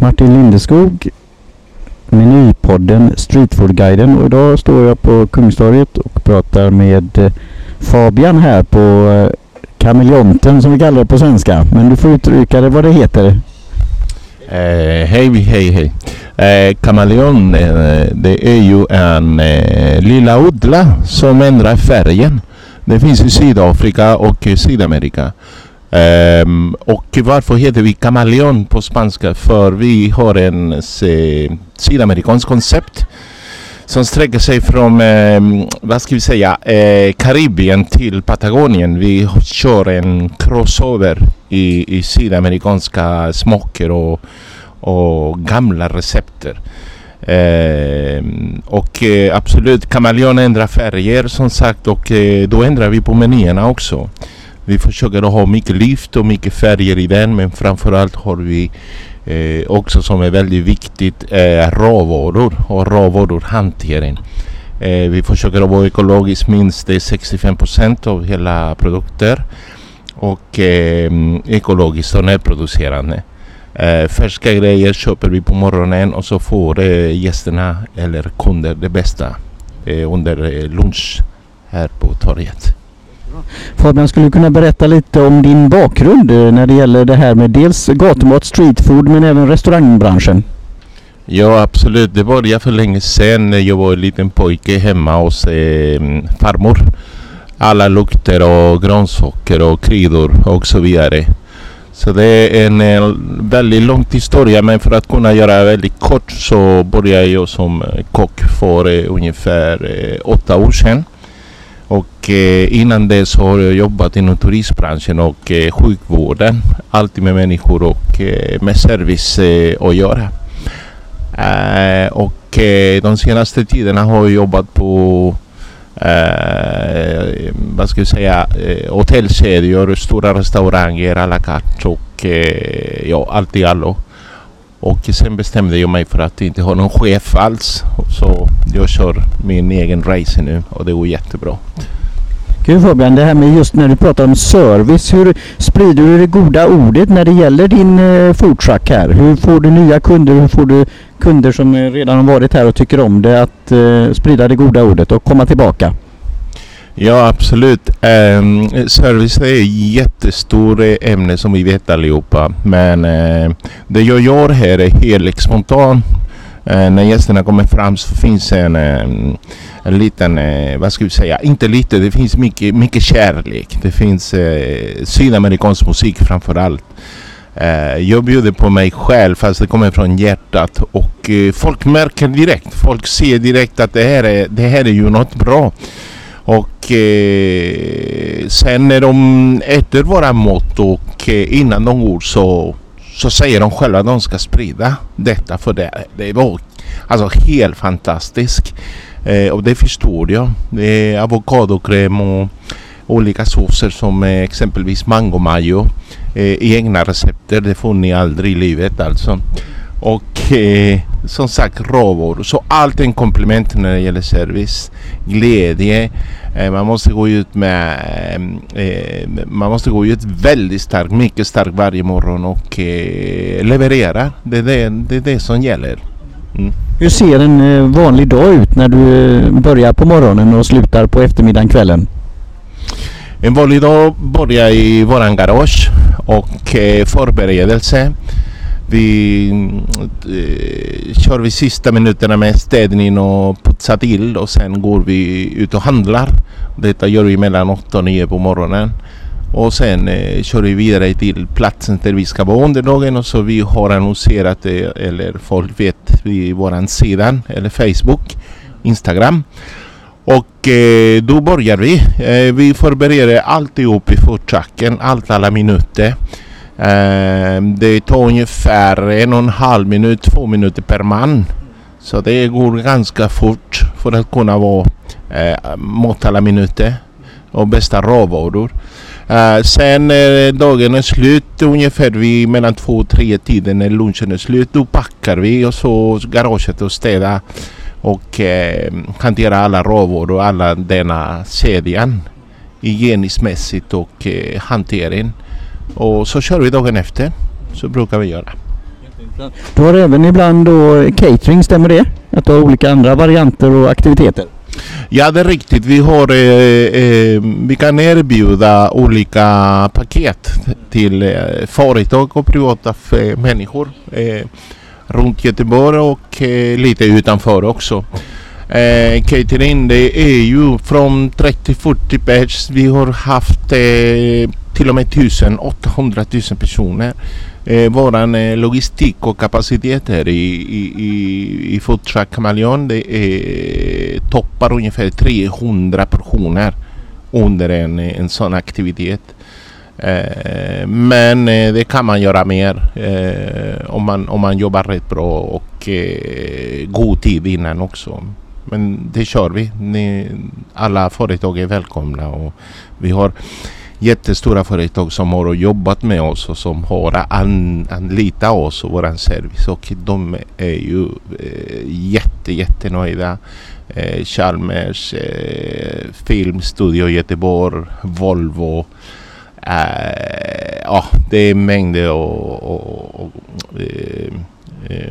Martin Lindeskog, menypodden Streetfoodguiden, och idag står jag på Kungstadiet och pratar med Fabian här på kameleonten, som vi kallar det på svenska, men du får uttrycka det vad det heter. Hej. Kamaleón, det är ju en lilla udla som ändrar färgen. Det finns i Sydafrika och Sydamerika. Och varför heter vi kamaleon på spanska? För vi har en sydamerikansk koncept som sträcker sig från Karibien till Patagonien. Vi kör en crossover i sydamerikanska smaker och gamla recepter. Och absolut, kamaleon ändrar färger som sagt, och då ändrar vi på menyerna också. Vi försöker att ha mycket lyft och mycket färger i den, men framförallt har vi också, som är väldigt viktigt, råvaror och råvaruhantering. Vi försöker att vara ekologiskt minst 65% av hela produkter, och ekologiskt och närproducerande. Färska grejer köper vi på morgonen, och så får gästerna eller kunder det bästa under lunch här på torget. Fabian, skulle kunna berätta lite om din bakgrund när det gäller det här med dels gatumat, streetfood, men även restaurangbranschen? Ja, absolut. Det var jag för länge sedan. Jag var en liten pojke hemma hos farmor. Alla lukter och grönsaker och kryddor och så vidare. Så det är en väldigt lång historia, men för att kunna göra väldigt kort så började jag som kock för ungefär 8 år sedan. Och innan det så har jag jobbat inom turistbranschen och sjukvården, alltid med människor och med service att göra. Och de senaste tiderna har jag jobbat på hotellkedjor, stora restauranger, à la carte och allt i allo. Och sen bestämde jag mig för att inte ha någon chef alls, så jag kör min egen race nu, och det går jättebra. Kul Fabian, det här med just när du pratar om service, hur sprider du det goda ordet när det gäller din foodtruck här? Hur får du nya kunder, hur får du kunder som redan har varit här och tycker om det att sprida det goda ordet och komma tillbaka? Ja, absolut. Service är ett jättestort ämne som vi vet allihopa. Men det jag gör här är helt spontant. När gästerna kommer fram så finns en liten, det finns mycket kärlek. Det finns sydamerikansk musik framför allt. Jag bjuder på mig själv, fast det kommer från hjärtat, och folk märker direkt. Folk ser direkt att det här är ju något bra. Och sen när de äter våra mat och innan de går så säger de själva att de ska sprida detta, för det var alltså helt fantastiskt. Och det förstår jag. Det är avokadokräm och olika såser som exempelvis mango mayo i egna recepter. Det får ni aldrig i livet alltså. Och som sagt, råvaror. Så allt är en komplement när det gäller service, glädje. Man måste gå ut mycket starkt varje morgon och leverera. Det är det som gäller. Mm. Hur ser en vanlig dag ut när du börjar på morgonen och slutar på eftermiddagen, kvällen? En vanlig dag börjar i våran garage och förberedelse. Vi kör vi sista minuterna med städning och putsa till, och sen går vi ut och handlar. Detta gör vi mellan 8 och 9 på morgonen. Och sen kör vi vidare till platsen där vi ska vara under dagen, och så vi har annonserat det, eller folk vet, vid våran sidan eller Facebook, Instagram. Och då börjar vi. Vi förbereder alltihop i foodtrucken, alla minuter. Det tar ungefär 1,5 minut, 2 minuter per man. Så det går ganska fort för att kunna vara mot alla minuter och bästa råvaror. Sen dagen är slut ungefär vid mellan 2 och 3 tiden när lunchen är slut. Då packar vi och så garaget och städa och hantera alla råvaror och alla denna kedjan hygienismässigt och hantering. Och så kör vi dagen efter, så brukar vi göra. Snyggt. Du har även ibland då catering, stämmer det? Att du har olika andra varianter och aktiviteter? Ja, det är riktigt. Vi har, vi kan erbjuda olika paket till företag och privata människor runt Göteborg och lite utanför också. Catering, det är ju från 30-40 pers. Vi har haft till och med 800 000 personer. Våran logistik och kapaciteter i food truck Camaleón toppar ungefär 300 personer under en sån aktivitet. Men det kan man göra mer om man jobbar rätt bra och god tid innan också. Men det kör vi. Alla företag är välkomna och vi har jättestora företag som har jobbat med oss och som har anlitat oss och vår service, och de är ju jättenöjda. Chalmers, Filmstudio Göteborg, Volvo. Ja, det är mängder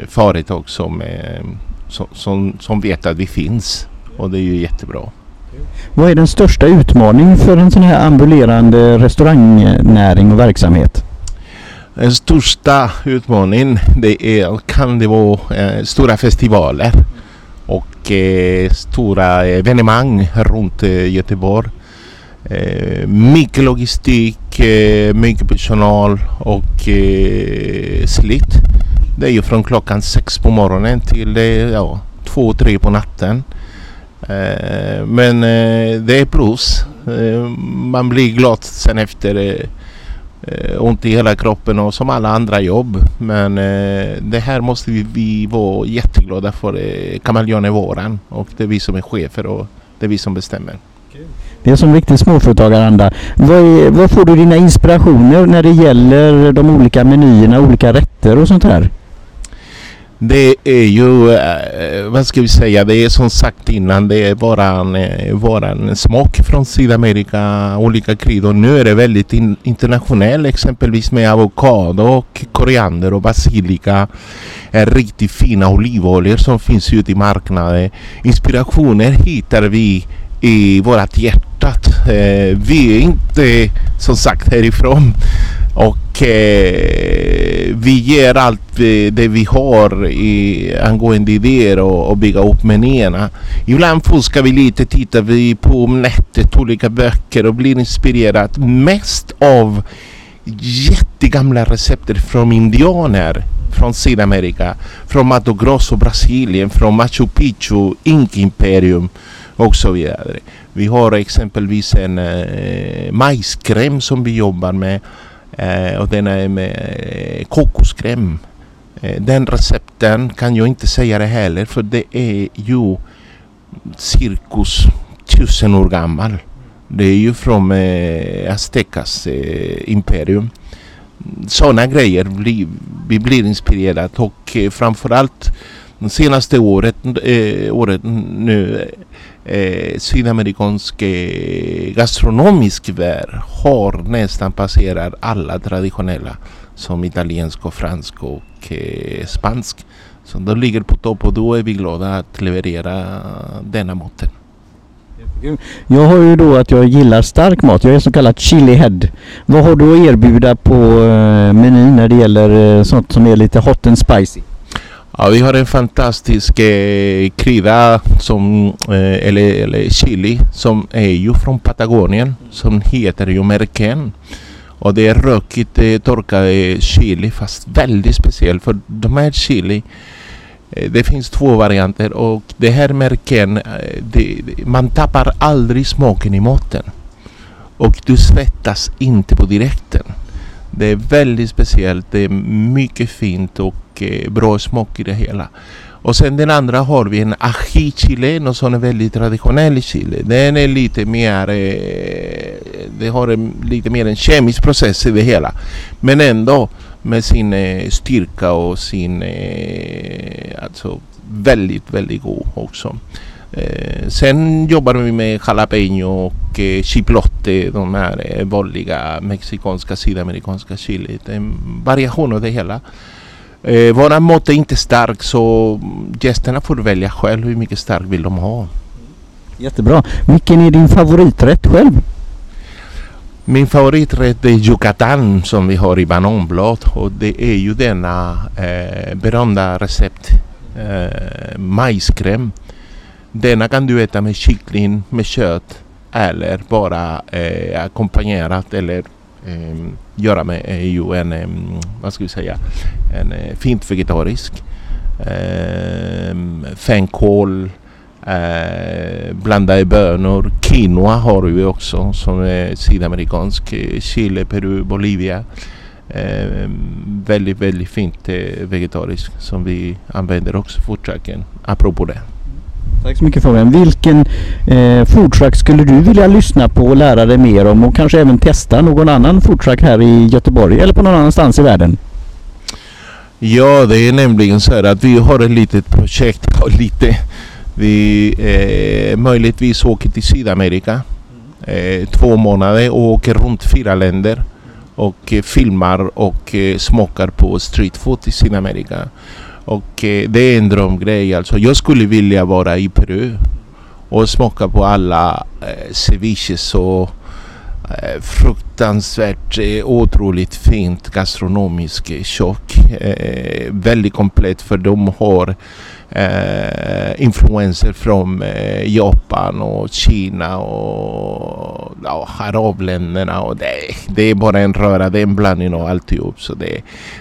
företag som vet att vi finns, och det är ju jättebra. Vad är den största utmaningen för en sån här ambulerande restaurangnäring och verksamhet? Den största utmaningen, kan det vara stora festivaler och stora evenemang runt Göteborg. Mycket logistik, mycket personal och slit. Det är ju från klockan 6 på morgonen till 2-3 på natten. Men det är plus. Man blir glad sen efter, ont i hela kroppen och som alla andra jobb. Men det här måste vi vara jätteglada för. Camaleón är våran, och det är vi som är chefer och det är vi som bestämmer. Det är som riktigt småföretagaranda. Vad får du dina inspirationer när det gäller de olika menyerna, olika rätter och sånt här? Det är ju, vad ska vi säga, det är som sagt innan, det är våran smak från Sydamerika, olika kryddor. Nu är det väldigt internationell, exempelvis med avokado och koriander och basilika, riktigt fina olivoljor som finns ute i marknaden. Inspirationer hittar vi i vårt hjärtat. Vi är inte som sagt härifrån, och vi ger allt det vi har i angående idéer och bygga upp menyerna. Ibland fuskar vi lite, tittar vi på nätet, olika böcker, och blir inspirerad mest av jättegamla recept från indianer från Sydamerika, från Mato Grosso, Brasilien, från Machu Picchu, Inkaimperium och så vidare. Vi har exempelvis en majskräm som vi jobbar med, och den är med kokoskräm. Den recepten kan jag inte säga det heller, för det är ju cirkus 1000 år gammal. Det är ju från Aztekas imperium. Sådana grejer vi blir inspirerade, och framförallt det senaste året nu, sydamerikansk gastronomisk värld har nästan passerat alla traditionella, som italiensk och fransk och spansk. Så de ligger på topp, och då är vi glada att leverera denna måtten. Jag har ju då att jag gillar stark mat. Jag är så kallad chili head. Vad har du att erbjuda på menyn när det gäller sånt som är lite hot and spicy? Ja, vi har en fantastisk krydda som eller chili som är ju från Patagonien, som heter ju merken, och det är rökigt torkade chili, fast väldigt speciell, för de här chili det finns två varianter, och det här merken man tappar aldrig smaken i maten, och du svettas inte på direkten. Det är väldigt speciellt, det är mycket fint och bra smak i det hela. Och sen den andra har vi en ají-chileno som är väldigt traditionell i Chile. Den är lite mer, det har lite mer en kemisk process i det hela. Men ändå med sin styrka och sin, alltså väldigt, väldigt god också. Sen jobbar vi med jalapeño och chipotle, de här vanliga mexikanska, sydamerikanska chili. Det är en variation av det hela. Våran mått är inte stark, så gästerna får välja själv hur mycket stark vill de ha. Jättebra. Vilken är din favoriträtt själv? Min favoriträtt är Yucatan som vi har i bananblad, och det är ju denna berömda recept, majskräm. Denna kan du äta med kyckling, med kött eller bara ackompanjerat eller göra med en fint vegetarisk fänkål, blanda i bönor. Quinoa har vi också, som är sydamerikansk, Chile, Peru, Bolivia. Väldigt, väldigt fint vegetariskt som vi använder också i foodtrucken. Apropå det. Tack så mycket Fabian. Vilken foodtruck skulle du vilja lyssna på och lära dig mer om, och kanske även testa någon annan foodtruck här i Göteborg eller på någon annanstans i världen? Ja, det är nämligen så här att vi har ett litet projekt och lite. Vi möjligtvis åker till Sydamerika 2 månader och åker runt 4 länder och filmar och smakar på streetfood i Sydamerika. Och det är en drömgrej alltså. Jag skulle vilja vara i Peru och smaka på alla ceviche, så fruktansvärt otroligt fint gastronomisk chock. Väldigt komplett, för de har influenser från Japan och Kina och arabländerna, och det är bara en röra, det är en blandning och alltihop, så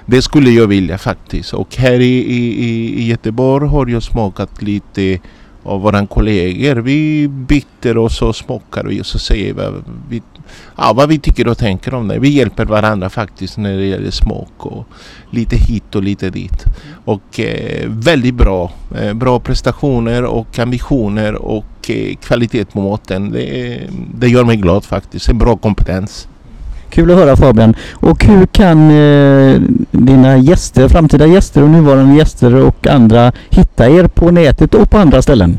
det skulle jag vilja faktiskt. Och här i Göteborg har jag smakat lite av våra kollegor. Vi byter och så smakar vi och så säger vad vi tycker och tänker om det. Vi hjälper varandra faktiskt när det gäller smak och lite hit och lite dit. Och väldigt bra prestationer och ambitioner och kvalitet på maten. Det gör mig glad faktiskt. En bra kompetens. Kul att höra Fabian. Och hur kan dina gäster, framtida gäster och nuvarande gäster och andra hitta er på nätet och på andra ställen?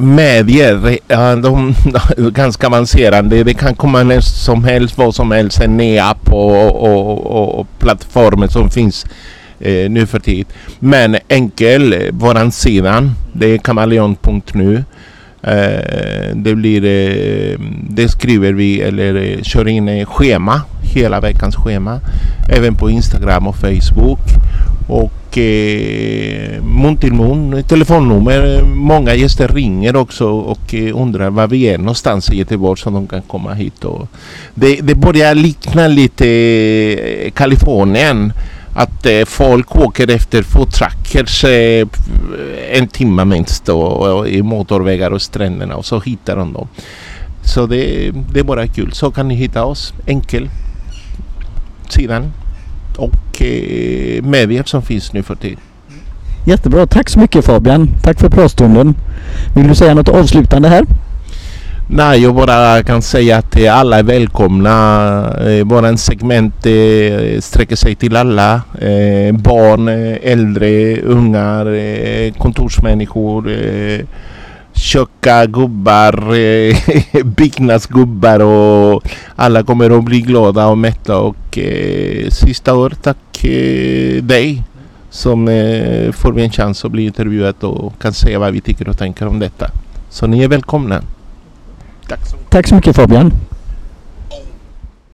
Medier, de är ganska avancerade. Det kan komma när som helst, vad som helst, en app och plattformen som finns nu för tid. Men enkel, våran sidan, det är kamaleon.nu. Det blir det skriver vi eller kör in schema, hela veckans schema, även på Instagram och Facebook, och mun till mun, telefonnummer. Många gäster ringer också och undrar var vi är någonstans i Göteborg så de kan komma hit, och det börjar likna lite Kalifornien, att folk åker efter foodtruckers 1 timme minst då, i motorvägar och stränderna, och så hittar de dem. Så det är bara kul. Så kan ni hitta oss, enkel sidan och medier som finns nu för tid. Jättebra, tack så mycket Fabian. Tack för pratstunden. Vill du säga något avslutande här? Nej, jag bara kan säga att alla är välkomna. Våran segment sträcker sig till alla. Barn, äldre, ungar, kontorsmänniskor, köka gubbar, byggnadsgubbar, och alla kommer att bli glada och mätta. Och sista år, tack dig som får vi en chans att bli intervjuad och kan säga vad vi tycker och tänker om detta. Så ni är välkomna. Tack så mycket Fabian.